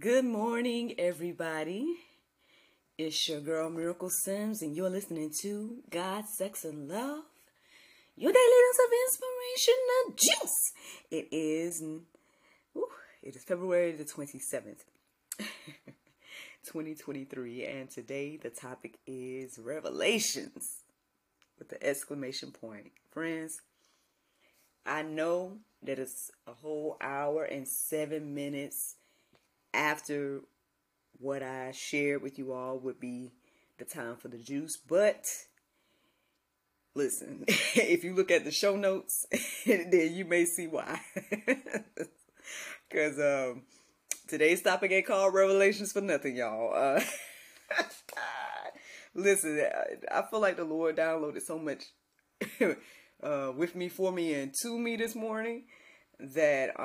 Good morning, everybody. It's your girl, Miracle Sims, and you're listening to God, Sex and Love, your daily dose of inspiration, the juice. It is February the 27th, 2023, and today the topic is Revelations with the exclamation point. Friends, I know that it's a whole hour and 7 minutes after what I shared with you all would be the time for the juice. But listen, if you look at the show notes, then you may see why. Because today's topic ain't called Revelations for nothing, y'all. Listen, I feel like the Lord downloaded so much with me, for me, and to me this morning that...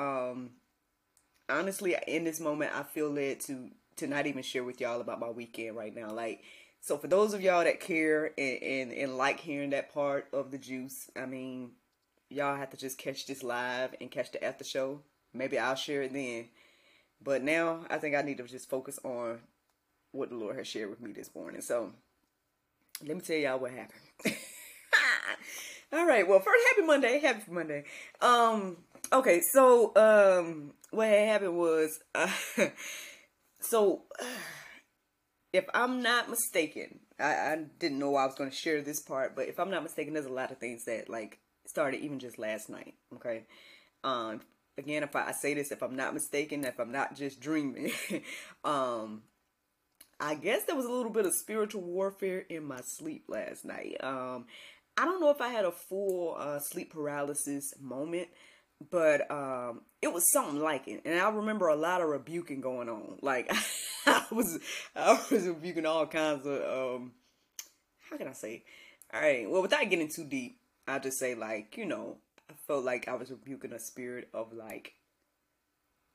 honestly, in this moment, I feel led to not even share with y'all about my weekend right now. Like, so for those of y'all that care and like hearing that part of the juice, I mean, y'all have to just catch this live and catch the after show. Maybe I'll share it then. But now, I think I need to just focus on what the Lord has shared with me this morning. So, let me tell y'all what happened. All right, well, first, happy Monday. Happy Monday. Okay, so, what happened was, if I'm not mistaken, I didn't know I was going to share this part, but if I'm not mistaken, there's a lot of things that, like, started even just last night, okay? Again, if I say this, if I'm not mistaken, if I'm not just dreaming, I guess there was a little bit of spiritual warfare in my sleep last night. I don't know if I had a full sleep paralysis moment, but it was something like it. And I remember a lot of rebuking going on. Like, I was rebuking all kinds of, how can I say? All right, well, without getting too deep, I'll just say, like, you know, I felt like I was rebuking a spirit of, like,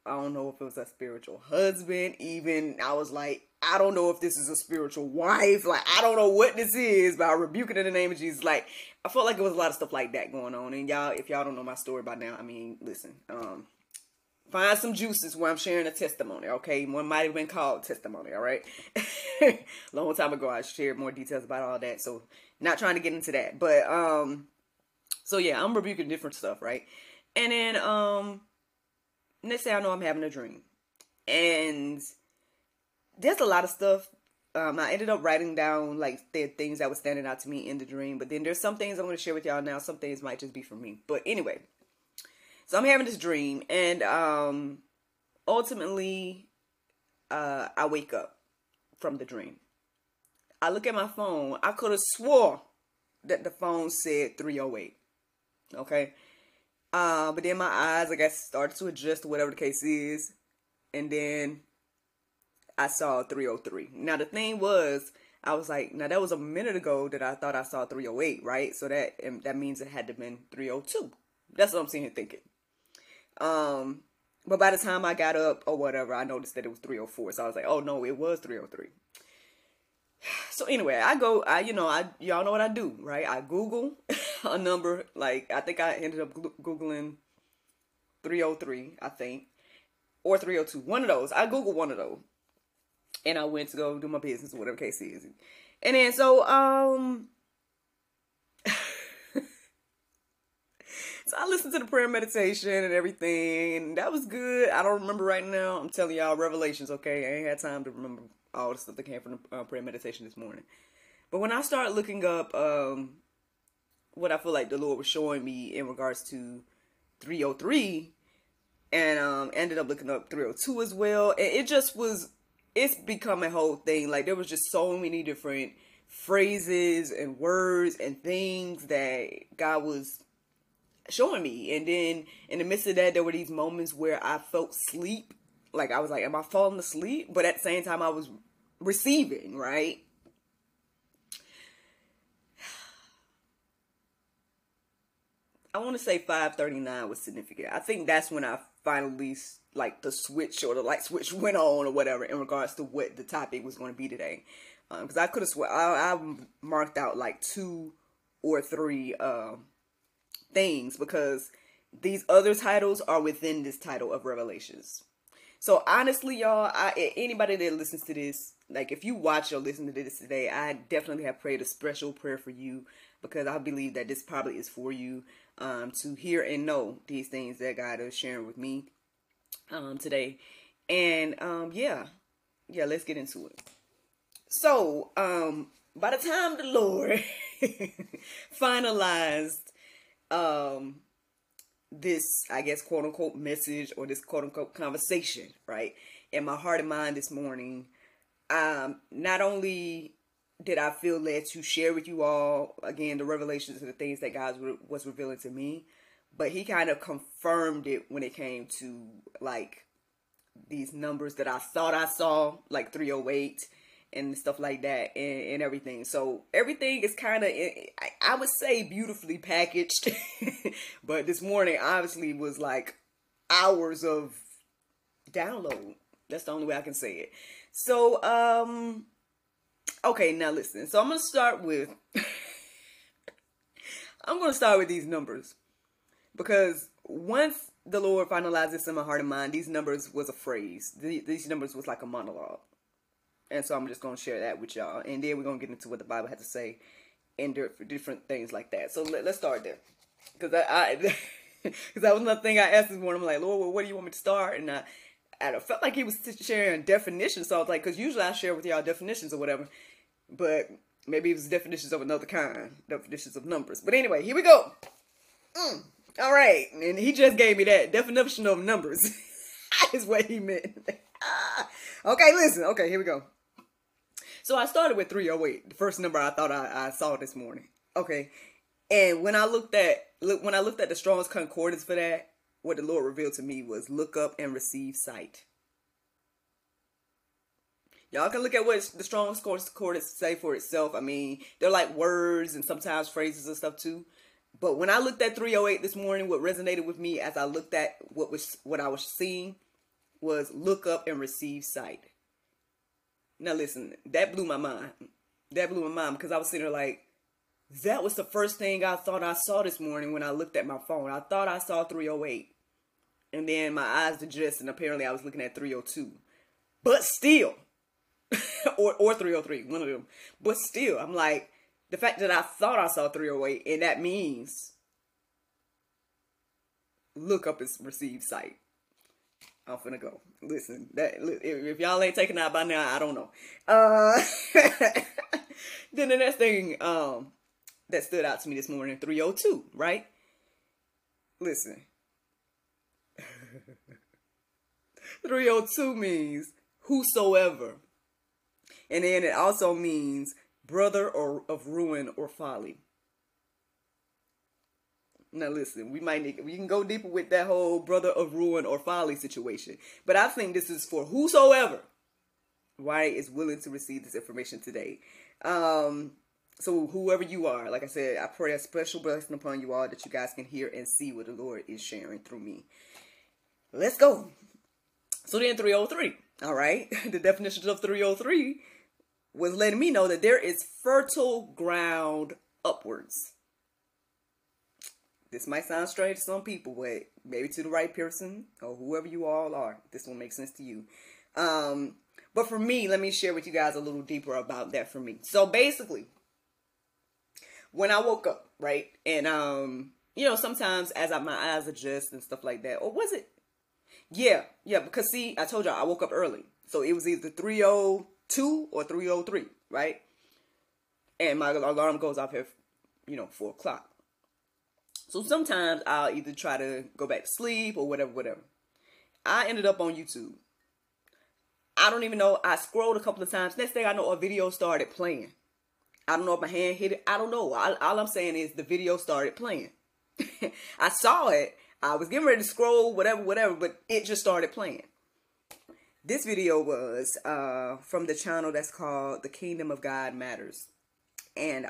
I don't know if it was a spiritual husband even. I was like, I don't know if this is a spiritual wife. Like, I don't know what this is, but I rebuke it in the name of Jesus. Like, I felt like it was a lot of stuff like that going on. And y'all, if y'all don't know my story by now, I mean, listen, find some juices where I'm sharing a testimony, okay? One might have been called testimony, all right? Long time ago, I shared more details about all that, so not trying to get into that. But, so yeah, I'm rebuking different stuff, right? And then, next thing I know, I'm having a dream. And there's a lot of stuff. I ended up writing down, like, the things that were standing out to me in the dream. But then there's some things I'm going to share with y'all now. Some things might just be for me. But anyway, so I'm having this dream. And ultimately, I wake up from the dream. I look at my phone. I could have swore that the phone said 308. Okay? But then my eyes, like, I started to adjust to whatever the case is. And then I saw 303. Now, the thing was, I was like, now that was a minute ago that I thought I saw 308, right? So that means it had to have been 302. That's what I'm sitting here thinking. But by the time I got up or whatever, I noticed that it was 304. So I was like, oh no, it was 303. So anyway, I go, y'all know what I do, right? I Google a number, like, I think I ended up Googling 303, I think, or 302, one of those. I Googled one of those, and I went to go do my business, or whatever case it is. And then, so, so I listened to the prayer meditation and everything, and that was good. I don't remember right now. I'm telling y'all, Revelations, okay? I ain't had time to remember all the stuff that came from the prayer meditation this morning. But when I started looking up what I feel like the Lord was showing me in regards to 303, and ended up looking up 302 as well, and it just was, it's become a whole thing. Like, there was just so many different phrases and words and things that God was showing me. And then in the midst of that, there were these moments where I felt sleep. Like, I was like, am I falling asleep? But at the same time, I was receiving, right? I want to say 5:39 was significant. I think that's when I finally, like, the switch or the light switch went on or whatever in regards to what the topic was going to be today. Because I could have sworn I marked out like 2 or 3 things, because these other titles are within this title of Revelations. So honestly, y'all, anybody that listens to this, like, if you watch or listen to this today, I definitely have prayed a special prayer for you, because I believe that this probably is for you, to hear and know these things that God is sharing with me today. And yeah, let's get into it. So by the time the Lord finalized this, I guess, quote unquote message, or this quote unquote conversation, right, in my heart and mind this morning, not only did I feel led to share with you all again the revelations of the things that God was revealing to me, but He kind of confirmed it when it came to, like, these numbers that I thought I saw, like 308 and stuff like that, and everything. So everything is kind of, I would say, beautifully packaged. But this morning obviously was like hours of download. That's the only way I can say it. So, okay, now listen. So I'm going to start with, these numbers, because once the Lord finalized this in my heart and mind, these numbers was a phrase. These numbers was like a monologue. And so I'm just going to share that with y'all. And then we're going to get into what the Bible has to say and different things like that. So let's start there. Because that was another thing I asked this morning. I'm like, Lord, well, what do you want me to start? And I felt like He was sharing definitions. So I was like, because usually I share with y'all definitions or whatever. But maybe it was definitions of another kind. Definitions of numbers. But anyway, here we go. All right. And He just gave me that definition of numbers. Is what He meant. Okay, listen. Okay, here we go. So I started with 308, the first number I thought I saw this morning. Okay, and when I looked at the Strong's Concordance for that, what the Lord revealed to me was look up and receive sight. Y'all can look at what the Strong's Concordance say for itself. I mean, they're like words and sometimes phrases and stuff too. But when I looked at 308 this morning, what resonated with me as I looked at what I was seeing was look up and receive sight. Now listen, that blew my mind. That blew my mind, because I was sitting there like, that was the first thing I thought I saw this morning when I looked at my phone. I thought I saw 308. And then my eyes adjusted, and apparently I was looking at 302. But still, or 303, one of them. But still, I'm like, the fact that I thought I saw 308, and that means look up and receive sight. I'm finna go. Listen, if y'all ain't taken out by now, I don't know. Then the next thing that stood out to me this morning, 302, right? Listen. 302 means whosoever. And then it also means brother or of ruin or folly. Now listen, we can go deeper with that whole brother of ruin or folly situation. But I think this is for whosoever, right, is willing to receive this information today. So whoever you are, like I said, I pray a special blessing upon you all, that you guys can hear and see what the Lord is sharing through me. Let's go. So then 303, all right, the definition of 303 was letting me know that there is fertile ground upwards. This might sound strange to some people, but maybe to the right person or whoever you all are, this will make sense to you. But for me, let me share with you guys a little deeper about that for me. So basically, when I woke up, right, and, you know, sometimes as my eyes adjust and stuff like that, or was it? Yeah, because see, I told y'all I woke up early. So it was either 302 or 303, right? And my alarm goes off at, 4 o'clock. So sometimes I'll either try to go back to sleep or whatever. I ended up on YouTube. I don't even know. I scrolled a couple of times. Next thing I know, a video started playing. I don't know if my hand hit it. I don't know. All I'm saying is the video started playing. I saw it. I was getting ready to scroll, whatever, but it just started playing. This video was from the channel that's called The Kingdom of God Matters. And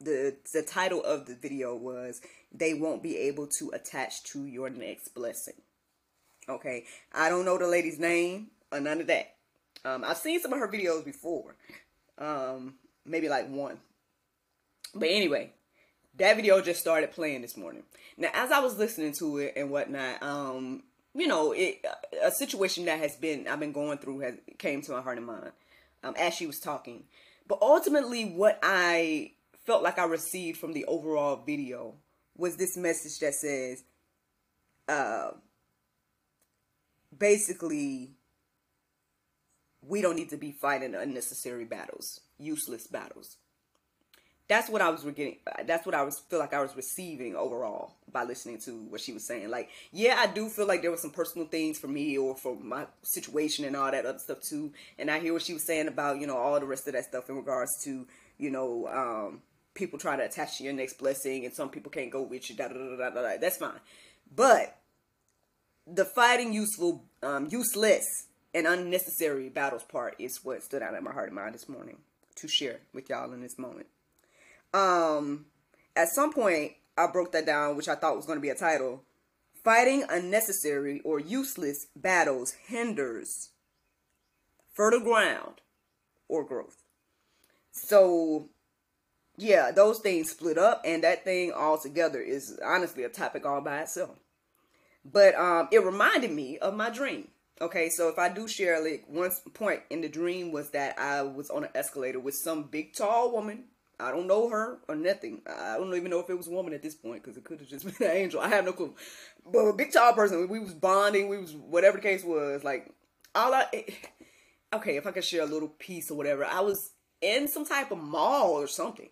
the title of the video was, "They Won't Be Able to Attach to Your Next Blessing." Okay, I don't know the lady's name or none of that. I've seen some of her videos before. Maybe like one. But anyway, that video just started playing this morning. Now, as I was listening to it and whatnot, you know, a situation that I've been going through came to my heart and mind as she was talking. But ultimately, what I felt like I received from the overall video was this message that says, basically, we don't need to be fighting unnecessary battles, useless battles. That's what I was getting. That's what I was feel like I was receiving overall by listening to what she was saying. Like, yeah, I do feel like there were some personal things for me or for my situation and all that other stuff too. And I hear what she was saying about, you know, all the rest of that stuff in regards to, you know, people trying to attach to your next blessing and some people can't go with you. Da, da, da, da, da, da. That's fine. But the fighting useless and unnecessary battles part is what stood out in my heart and mind this morning to share with y'all in this moment. At some point I broke that down, which I thought was going to be a title: fighting unnecessary or useless battles hinders fertile ground or growth. So yeah, those things split up, and that thing all together is honestly a topic all by itself. But, it reminded me of my dream. Okay. So if I do share, like, one point in the dream was that I was on an escalator with some big, tall woman. I don't know her or nothing. I don't even know if it was a woman at this point, because it could have just been an angel. I have no clue. But a big tall person, we was bonding, we was whatever the case was. Like, okay, if I could share a little piece or whatever, I was in some type of mall or something,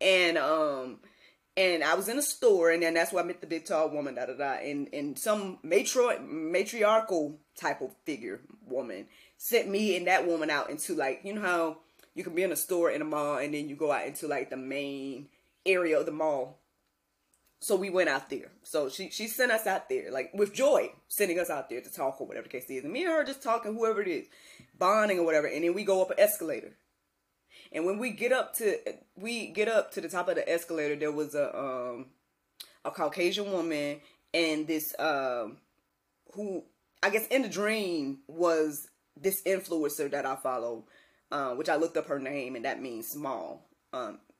and I was in a store, and then that's where I met the big tall woman, da da da, and some matriarchal type of figure woman sent me and that woman out into, like, you know how you can be in a store, in a mall, and then you go out into, like, the main area of the mall. So we went out there. So she sent us out there, like, with joy, sending us out there to talk or whatever the case is. And me and her just talking, whoever it is, bonding or whatever. And then we go up an escalator. And when we get up to the top of the escalator, there was a Caucasian woman and this who, I guess, in the dream was this influencer that I follow. Which I looked up her name, and that means small,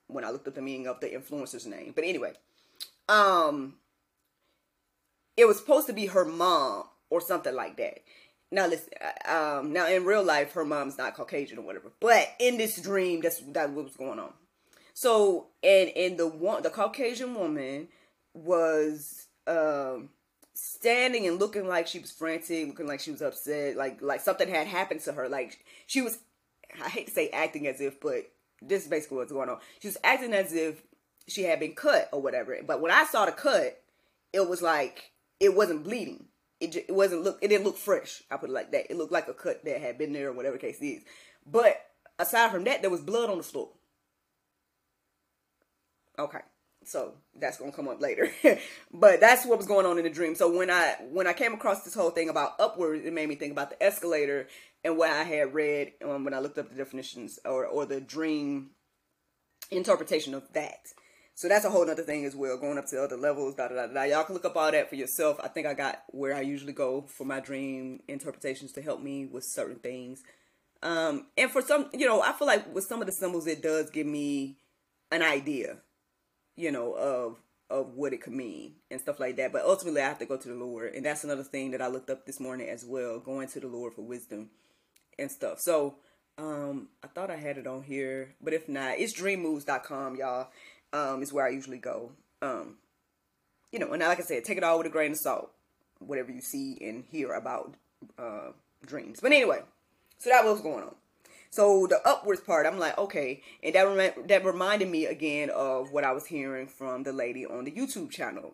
when I looked up the meaning of the influencer's name. But anyway, it was supposed to be her mom or something like that. Now, listen, now in real life, her mom's not Caucasian or whatever, but in this dream, that's what was going on. So, and the Caucasian woman was, standing and looking like she was frantic, looking like she was upset, like something had happened to her. Like, she was, I hate to say acting as if, but this is basically what's going on. She was acting as if she had been cut or whatever. But when I saw the cut, it was like, it wasn't bleeding. It didn't look fresh. I put it like that. It looked like a cut that had been there or whatever the case is. But aside from that, there was blood on the floor. Okay. So that's going to come up later, but that's what was going on in the dream. So when I came across this whole thing about upward, it made me think about the escalator and what I had read when I looked up the definitions or the dream interpretation of that. So that's a whole nother thing as well. Going up to other levels, da da da da. Y'all can look up all that for yourself. I think I got where I usually go for my dream interpretations to help me with certain things. And for some, you know, I feel like with some of the symbols, it does give me an idea, you know, of what it could mean and stuff like that. But ultimately I have to go to the Lord. And that's another thing that I looked up this morning as well, going to the Lord for wisdom and stuff. So, I thought I had it on here, but if not, it's dreammoves.com, y'all, is where I usually go. You know, and like I said, take it all with a grain of salt, whatever you see and hear about, dreams. But anyway, so that was going on. So the upwards part, I'm like, okay. And that reminded me again of what I was hearing from the lady on the YouTube channel,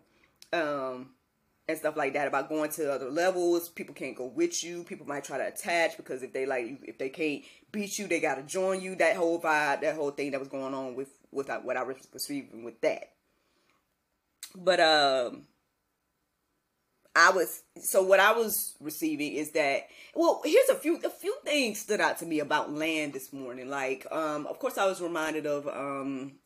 and stuff like that, about going to other levels. People can't go with you. People might try to attach because if they can't beat you, they got to join you. That whole vibe, that whole thing that was going on with what I was receiving with that. But what I was receiving is that, well, here's a few things stood out to me about land this morning. Like, of course I was reminded of,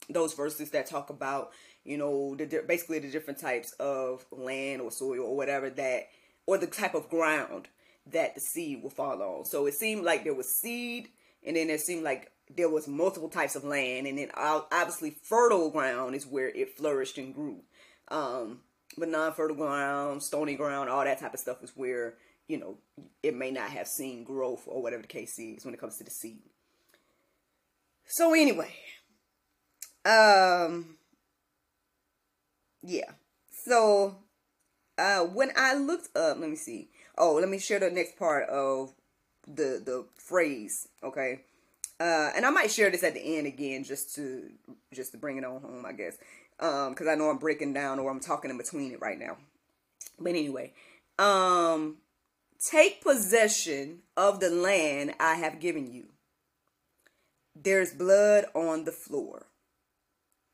those verses that talk about, you know, basically the different types of land or soil or whatever that, or the type of ground that the seed will fall on. So it seemed like there was seed, and then it seemed like there was multiple types of land, and then obviously fertile ground is where it flourished and grew. But non-fertile ground, stony ground, all that type of stuff is where, you know, it may not have seen growth or whatever the case is when it comes to the seed. So anyway, yeah. So when I looked up, let me see. Oh, let me share the next part of the phrase, okay? And I might share this at the end again just to bring it on home, I guess. Because I know I'm breaking down or I'm talking in between it right now. But anyway, take possession of the land I have given you. There's blood on the floor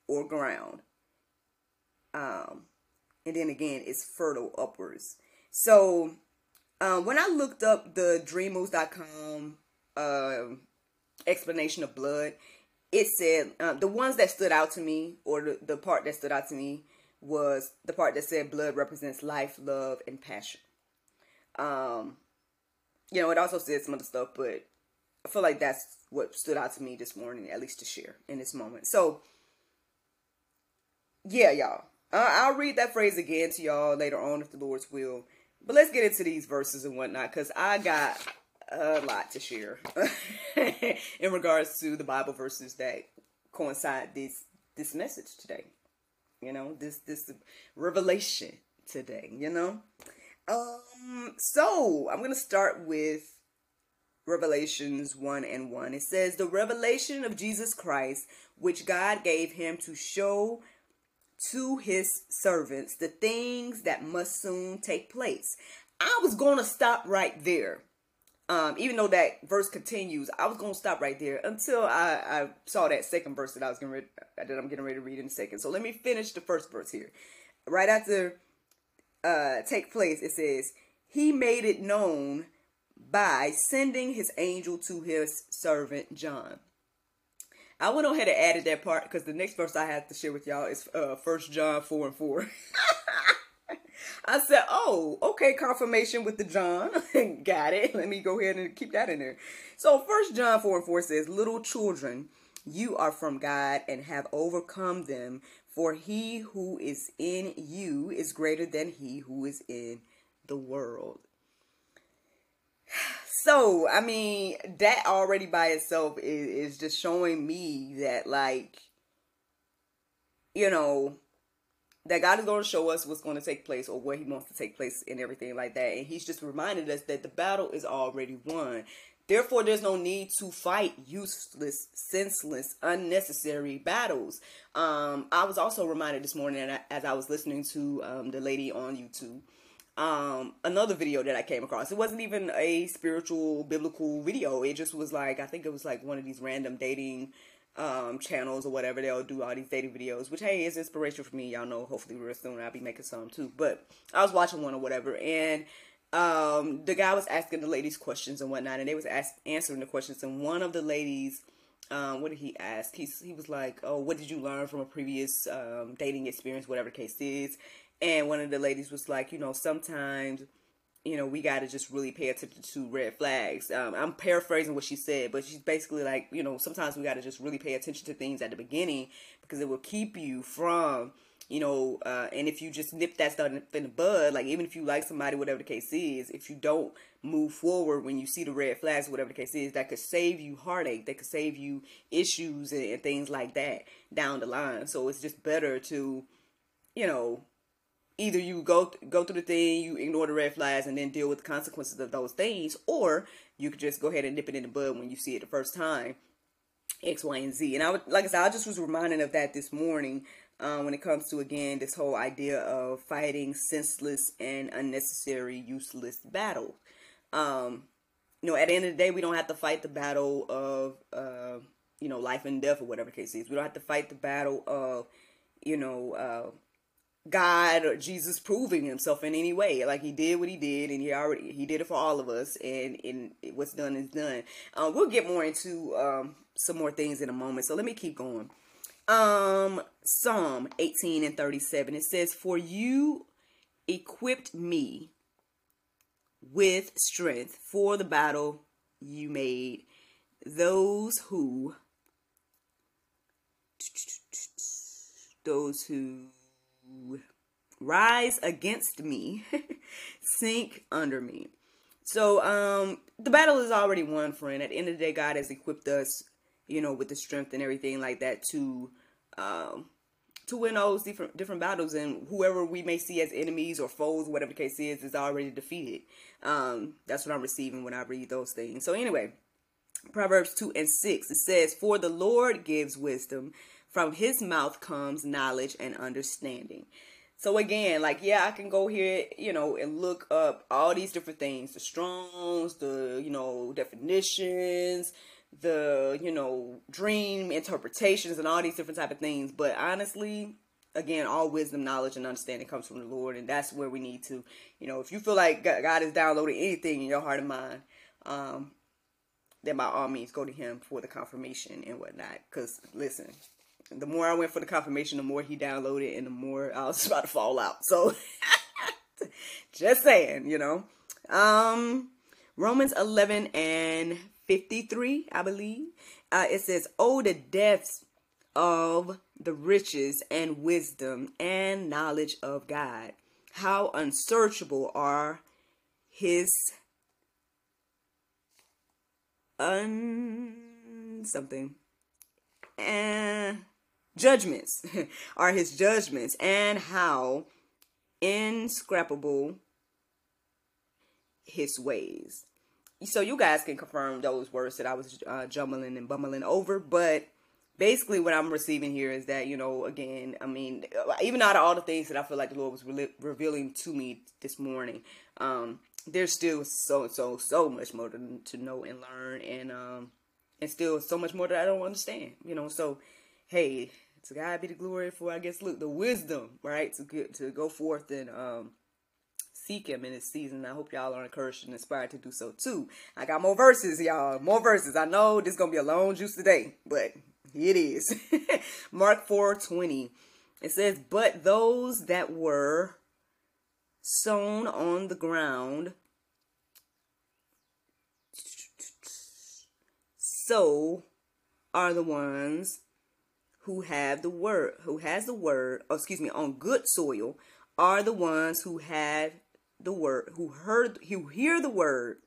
or ground. And then again, it's fertile upwards. So when I looked up the dreammoves.com explanation of blood, it said, the ones that stood out to me, or the part that stood out to me, was the part that said blood represents life, love, and passion. You know, it also said some other stuff, but I feel like that's what stood out to me this morning, at least to share in this moment. So, yeah, y'all. I'll read that phrase again to y'all later on if the Lord's will. But let's get into these verses and whatnot, because I got a lot to share in regards to the Bible verses that coincide this message today, you know, this revelation today, you know. So I'm gonna start with Revelations 1:1. It says, "The revelation of Jesus Christ, which God gave him to show to his servants the things that must soon take place." I was gonna stop right there. Even though that verse continues, I was going to stop right there until I saw that second verse that I'm getting ready to read in a second. So let me finish the first verse here. Right after take place, it says, "He made it known by sending his angel to his servant John." I went on ahead and added that part because the next verse I have to share with y'all is 1 John 4:4. I said, oh, okay, confirmation with the John. Got it. Let me go ahead and keep that in there. So 1 John 4:4 says, "Little children, you are from God and have overcome them, for he who is in you is greater than he who is in the world." So, I mean, that already by itself is just showing me that, like, you know, that God is going to show us what's going to take place or what he wants to take place and everything like that. And he's just reminded us that the battle is already won. Therefore, there's no need to fight useless, senseless, unnecessary battles. I was also reminded this morning as I was listening to the lady on YouTube, another video that I came across. It wasn't even a spiritual, biblical video. It just was like, I think it was like one of these random dating channels or whatever. They'll do all these dating videos, which, hey, is inspirational for me. Y'all know, hopefully real soon I'll be making some too. But I was watching one or whatever, and the guy was asking the ladies questions and whatnot, and they was answering the questions. And one of the ladies, what did he ask? He was like, "Oh, what did you learn from a previous dating experience?" Whatever the case is. And one of the ladies was like, "You know, sometimes, you know, we got to just really pay attention to red flags." I'm paraphrasing what she said, but she's basically like, you know, sometimes we got to just really pay attention to things at the beginning, because it will keep you from, you know, and if you just nip that stuff in the bud, like, even if you like somebody, whatever the case is, if you don't move forward when you see the red flags, whatever the case is, that could save you heartache, that could save you issues and things like that down the line. So it's just better to, you know, either you go through the thing, you ignore the red flags, and then deal with the consequences of those things, or you could just go ahead and nip it in the bud when you see it the first time, X, Y, and Z. And I would, like I said, I just was reminded of that this morning when it comes to, again, this whole idea of fighting senseless and unnecessary, useless battle. You know, at the end of the day, we don't have to fight the battle of, you know, life and death or whatever the case is. We don't have to fight the battle of, you know, God or Jesus proving himself in any way. Like, he did what he did, and he did it for all of us, and what's done is done. We'll get more into some more things in a moment, so let me keep going. Psalm 18:37, it says, "For you equipped me with strength for the battle. You made those who rise against me sink under me." So the battle is already won, friend. At the end of the day, God has equipped us, you know, with the strength and everything like that to win those different battles, and whoever we may see as enemies or foes, whatever the case is already defeated. That's what I'm receiving when I read those things. So anyway, Proverbs 2:6, it says, "For the Lord gives wisdom. From his mouth comes knowledge and understanding." So again, like, yeah, I can go here, you know, and look up all these different things, the Strong's, the, you know, definitions, the, you know, dream interpretations, and all these different type of things. But honestly, again, all wisdom, knowledge, and understanding comes from the Lord. And that's where we need to, you know, if you feel like God has downloaded anything in your heart and mind, then by all means, go to him for the confirmation and whatnot. Because listen, the more I went for the confirmation, the more he downloaded, and the more I was about to fall out. So, just saying, you know. Romans 11:53, I believe. It says, "Oh, the depths of the riches and wisdom and knowledge of God. How unsearchable are his judgments are his judgments, and how inscrutable his ways." So you guys can confirm those words that I was jumbling and bumbling over, but basically what I'm receiving here is that, you know, again, I mean, even out of all the things that I feel like the Lord was revealing to me this morning, there's still so much more to know and learn, and still so much more that I don't understand, you know. So hey, to God be the glory for, I guess, look, the wisdom, right, to go forth and seek him in this season. I hope y'all are encouraged and inspired to do so too. I got more verses, y'all, more verses. I know this is gonna be a long juice today, but it is. Mark 4:20, it says, "But those that were sown on the ground so are the ones on good soil are the ones who have the word, who hear the word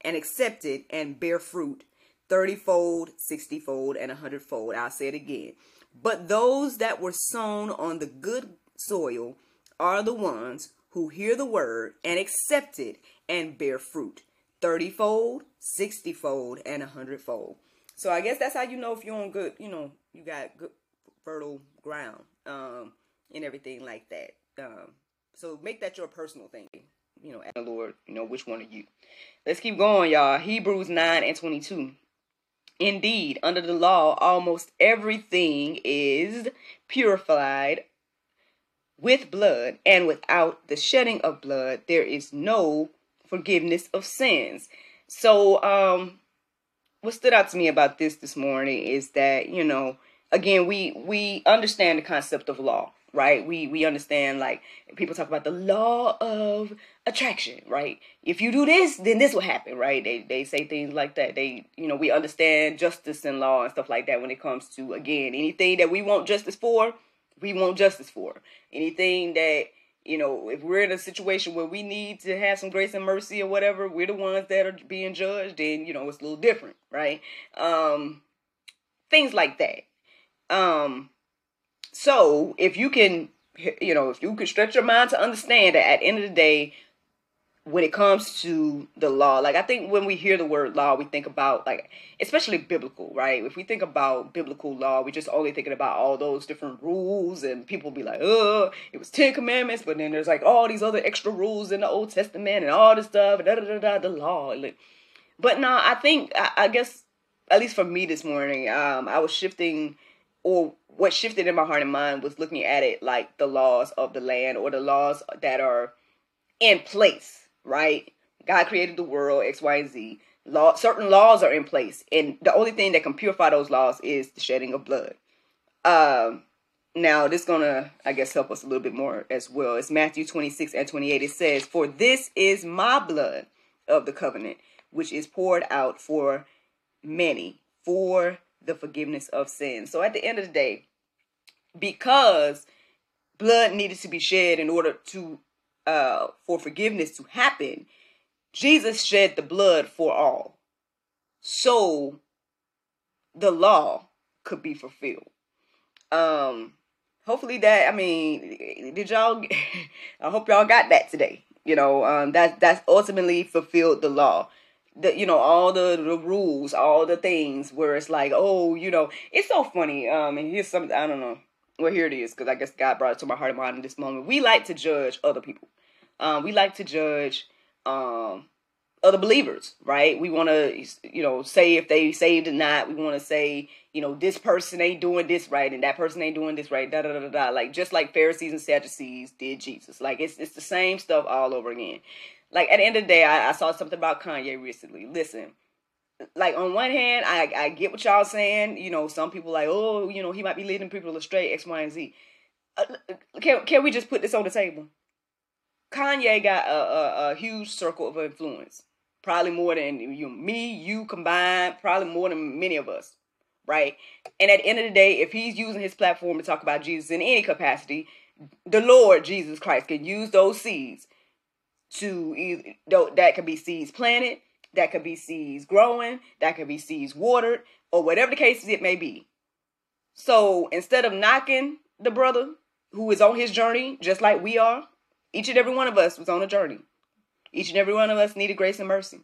and accept it and bear fruit 30-fold, 60-fold, and 100-fold. I'll say it again. But those that were sown on the good soil are the ones who hear the word and accept it and bear fruit 30-fold, 60-fold, and 100-fold. So I guess that's how you know if you're on good, you know, you got good fertile ground, and everything like that. So make that your personal thing, you know, ask the Lord, you know, which one of you. Let's keep going, y'all. Hebrews 9:22. "Indeed, under the law, almost everything is purified with blood, and without the shedding of blood, there is no forgiveness of sins." So, what stood out to me about this morning is that, you know, again, we understand the concept of law, right? We understand, like, people talk about the law of attraction, right? If you do this, then this will happen, right? They say things like that. You know, we understand justice and law and stuff like that when it comes to, again, anything that we want justice for, we want justice for. Anything that, you know, if we're in a situation where we need to have some grace and mercy or whatever, we're the ones that are being judged, then, you know, it's a little different, right? Things like that. So if you can, you know, if you can stretch your mind to understand that at the end of the day, when it comes to the law, like, I think when we hear the word law, we think about, like, especially biblical, right? If we think about biblical law, we're just only thinking about all those different rules, and people be like, "Oh, it was 10 commandments, but then there's like all these other extra rules in the Old Testament and all this stuff, the law." But no, I think, I guess, at least for me this morning, I was shifting, or what shifted in my heart and mind was looking at it like the laws of the land, or the laws that are in place, right? God created the world, X, Y, and Z. Certain laws are in place, and the only thing that can purify those laws is the shedding of blood. Now, this is going to, I guess, help us a little bit more as well. It's Matthew 26 and 28. It says, "For this is my blood of the covenant, which is poured out for many for the forgiveness of sins." So at the end of the day, because blood needed to be shed in order to for forgiveness to happen, Jesus shed the blood for all, so the law could be fulfilled. Hopefully that, I mean, did y'all, I hope y'all got that today. You know, that's ultimately fulfilled the law. You know, all the rules, all the things where it's like, oh, you know, it's so funny. And here's something, I don't know. Well, here it is, because I guess God brought it to my heart and mind in this moment. We like to judge other people. We like to judge other believers, right? We want to, you know, say if they saved or not. We want to say, you know, this person ain't doing this right and that person ain't doing this right, da da da da. Like, just like Pharisees and Sadducees did Jesus. Like, it's the same stuff all over again. Like, at the end of the day, I saw something about Kanye recently. Listen, like, on one hand, I get what y'all saying. You know, some people like, oh, you know, he might be leading people astray, X, Y, and Z. Can we just put this on the table? Kanye got a huge circle of influence, probably more than you combined, probably more than many of us, right? And at the end of the day, if he's using his platform to talk about Jesus in any capacity, the Lord Jesus Christ can use those seeds to either, that could be seeds planted, that could be seeds growing, that could be seeds watered, or whatever the cases it may be. So instead of knocking the brother who is on his journey, just like we are, each and every one of us was on a journey. Each and every one of us needed grace and mercy.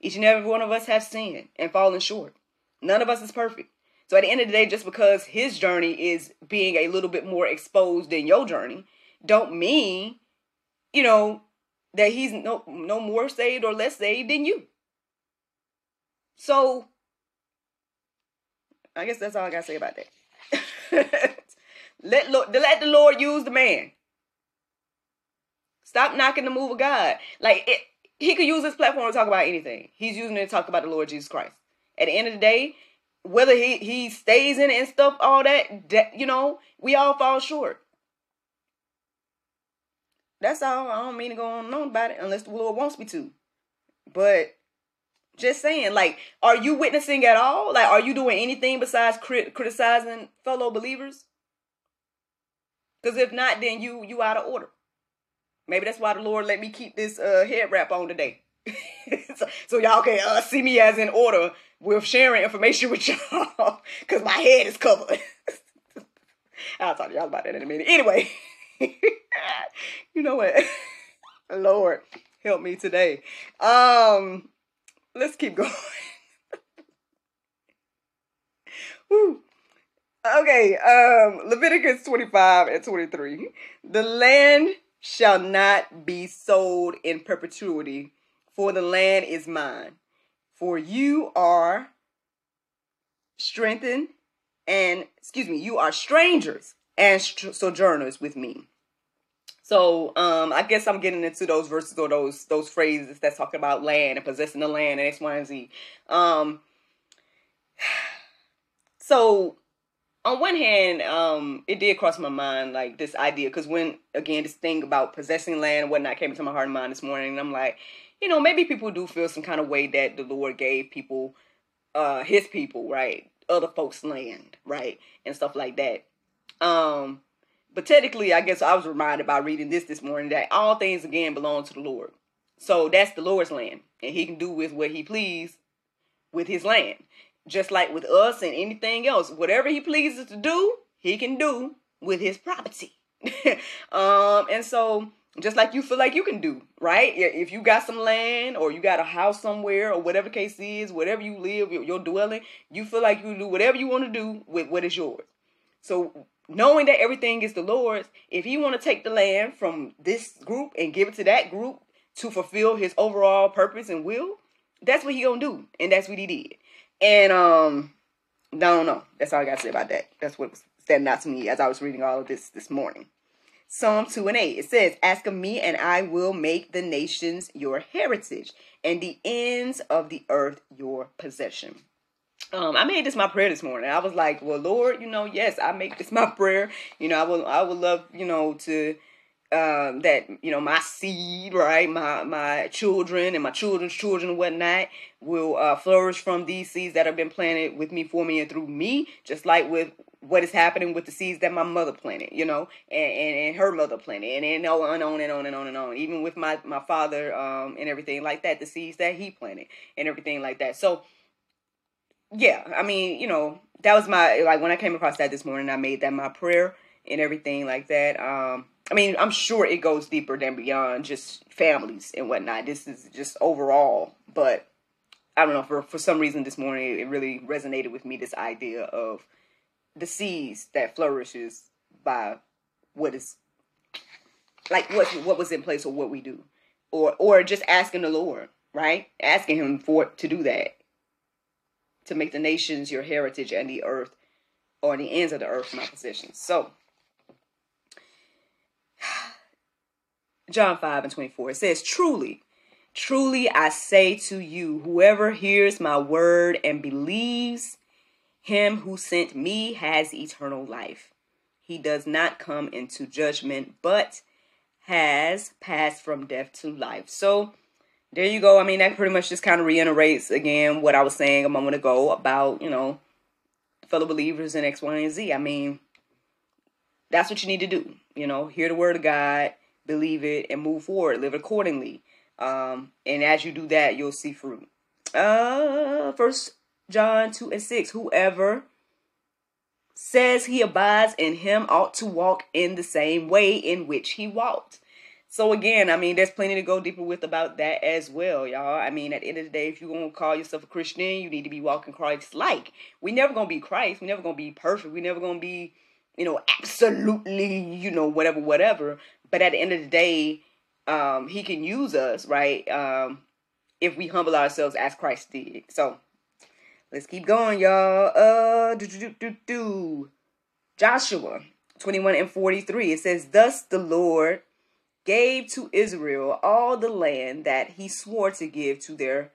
Each and every one of us have sinned and fallen short. None of us is perfect. So at the end of the day, just because his journey is being a little bit more exposed than your journey, don't mean, you know, that he's no more saved or less saved than you. So I guess that's all I got to say about that. Let the Lord use the man. Stop knocking the move of God. Like, he could use his platform to talk about anything. He's using it to talk about the Lord Jesus Christ. At the end of the day, whether he stays in it and stuff, all that, you know, we all fall short. That's all. I don't mean to go on and on about it unless the Lord wants me to. But just saying, like, are you witnessing at all? Like, are you doing anything besides criticizing fellow believers? Because if not, then you out of order. Maybe that's why the Lord let me keep this head wrap on today. so y'all can see me as in order with sharing information with y'all, because my head is covered. I'll talk to y'all about that in a minute. Anyway, you know what? Lord, help me today. Let's keep going. Woo. Okay, Leviticus 25 and 23. The land shall not be sold in perpetuity, for the land is mine. For you are strengthened and, excuse me, you are strangers and sojourners with me. So, I guess I'm getting into those verses or those phrases that's talking about land and possessing the land and X, Y, and Z. So on one hand, it did cross my mind, like, this idea, because when, again, this thing about possessing land and whatnot came into my heart and mind this morning, and I'm like, you know, maybe people do feel some kind of way that the Lord gave people, his people, right, other folks' land, right, and stuff like that. But technically, I guess I was reminded by reading this morning that all things, again, belong to the Lord. So that's the Lord's land, and he can do with what he please with his land. Just like with us and anything else, whatever he pleases to do, he can do with his property. And so just like you feel like you can do, right? If you got some land or you got a house somewhere or whatever case is, wherever you live, your dwelling, you feel like you can do whatever you want to do with what is yours. So knowing that everything is the Lord's, if he want to take the land from this group and give it to that group to fulfill his overall purpose and will, that's what he gonna do. And that's what he did. And I don't know. That's all I got to say about that. That's what was standing out to me as I was reading all of this morning. Psalm 2:8, it says, ask of me and I will make the nations your heritage and the ends of the earth your possession. I made this my prayer this morning. I was like, well, Lord, you know, yes, I make this my prayer. You know, I would love, you know, to that, you know, my seed, right, my children and my children's children and whatnot will flourish from these seeds that have been planted with me, for me, and through me, just like with what is happening with the seeds that my mother planted, you know, and her mother planted, and on and on and on and on and on, even with my father and everything like that, the seeds that he planted and everything like that. So, yeah, I mean, you know, that was my, like, when I came across that this morning, I made that my prayer and everything like that. I mean, I'm sure it goes deeper than beyond just families and whatnot. This is just overall, but I don't know, for some reason this morning, it really resonated with me, this idea of the seeds that flourishes by what is, like, what was in place or what we do, or just asking the Lord, right? Asking him to do that, to make the nations your heritage and the earth, or the ends of the earth, my possession. So, John 5:24, it says, truly, truly I say to you, whoever hears my word and believes him who sent me has eternal life. He does not come into judgment, but has passed from death to life. So there you go. I mean, that pretty much just kind of reiterates again what I was saying a moment ago about, you know, fellow believers in X, Y, and Z. I mean, that's what you need to do. You know, hear the word of God, believe it, and move forward. Live accordingly. And as you do that, you'll see fruit. First John 2:6, whoever says he abides in him ought to walk in the same way in which he walked. So again, I mean, there's plenty to go deeper with about that as well, y'all. I mean, at the end of the day, if you're going to call yourself a Christian, you need to be walking Christ-like. We're never going to be Christ. We're never going to be perfect. We're never going to be, you know, absolutely, you know, whatever, whatever. But at the end of the day, he can use us, right, if we humble ourselves as Christ did. So let's keep going, y'all. Joshua 21:43. It says, thus the Lord gave to Israel all the land that he swore to give to their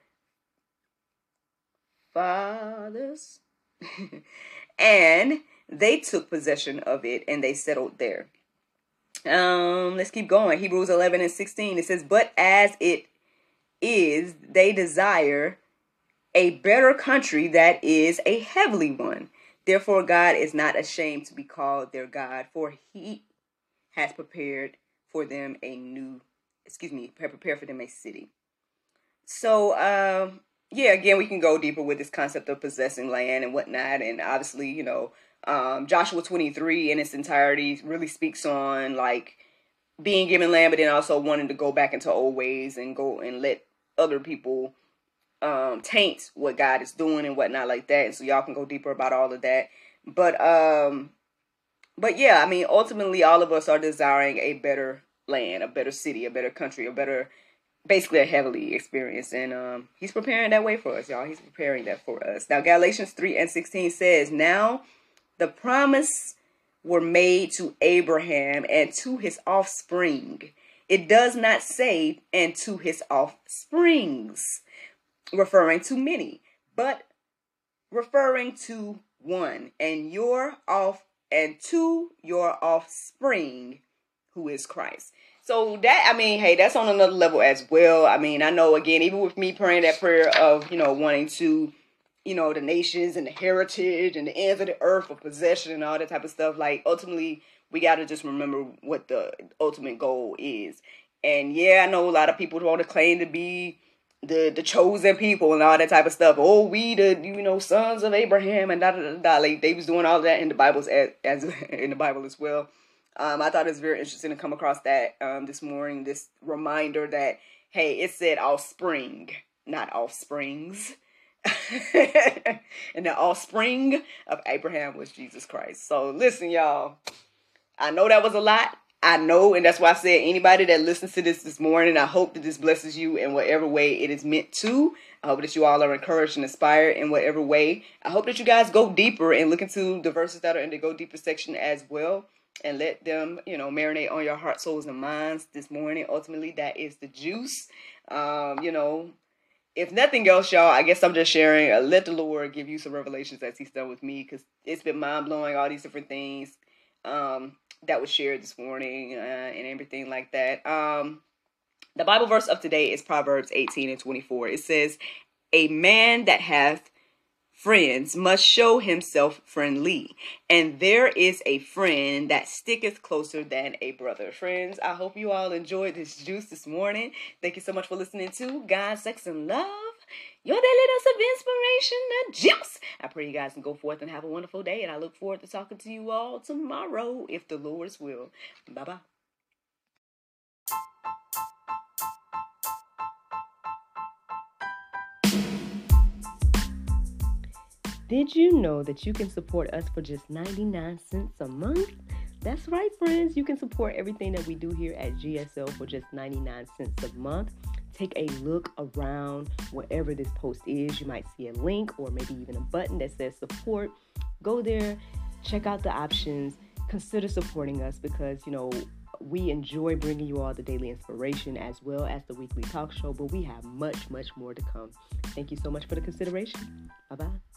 fathers. And they took possession of it and they settled there. Let's keep going. Hebrews 11:16. It says, but as it is, they desire a better country, that is a heavenly one. Therefore, God is not ashamed to be called their God, for he has prepared for them a city. So, yeah, again, we can go deeper with this concept of possessing land and whatnot. And obviously, you know, Joshua 23 in its entirety really speaks on, like, being given land, but then also wanting to go back into old ways and go and let other people taint what God is doing and whatnot like that. And so y'all can go deeper about all of that. But yeah, I mean, ultimately all of us are desiring a better land, a better city, a better country, a better, basically a heavenly experience. And he's preparing that way for us, y'all. He's preparing that for us. Now, Galatians 3:16 says, now the promise were made to Abraham and to his offspring. It does not say, and to his offsprings, referring to many, but referring to one, and to your offspring, who is Christ. So that, I mean, hey, that's on another level as well. I mean, I know, again, even with me praying that prayer of, you know, wanting to, you know, the nations and the heritage and the ends of the earth for possession and all that type of stuff, like, ultimately, we got to just remember what the ultimate goal is. And yeah, I know a lot of people want to claim to be the chosen people and all that type of stuff. Oh, we the, you know, sons of Abraham and da da da da. Like, they was doing all that in the Bibles as in the Bible as well. I thought it was very interesting to come across that this morning. This reminder that, hey, it said offspring, not offsprings, and the offspring of Abraham was Jesus Christ. So listen, y'all. I know that was a lot. I know, and that's why I said anybody that listens to this morning, I hope that this blesses you in whatever way it is meant to. I hope that you all are encouraged and inspired in whatever way. I hope that you guys go deeper and look into the verses that are in the Go Deeper section as well, and let them, you know, marinate on your heart, souls, and minds this morning. Ultimately, that is the juice. You know, if nothing else, y'all, I guess I'm just sharing. Let the Lord give you some revelations as he's done with me, because it's been mind-blowing, all these different things that was shared this morning and everything like that. The Bible verse of today is Proverbs 18:24. It says, "A man that hath friends must show himself friendly, and there is a friend that sticketh closer than a brother." Friends, I hope you all enjoyed this juice this morning. Thank you so much for listening to God, Sex, and Love, your daily dose of inspiration, the juice. I pray you guys can go forth and have a wonderful day, and I look forward to talking to you all tomorrow, if the Lord's will. Bye-bye. Did you know that you can support us for just 99 cents a month? That's right, friends. You can support everything that we do here at GSL for just 99 cents a month. Take a look around wherever this post is. You might see a link or maybe even a button that says support. Go there, check out the options, consider supporting us because, you know, we enjoy bringing you all the daily inspiration as well as the weekly talk show, but we have much, much more to come. Thank you so much for the consideration. Bye-bye.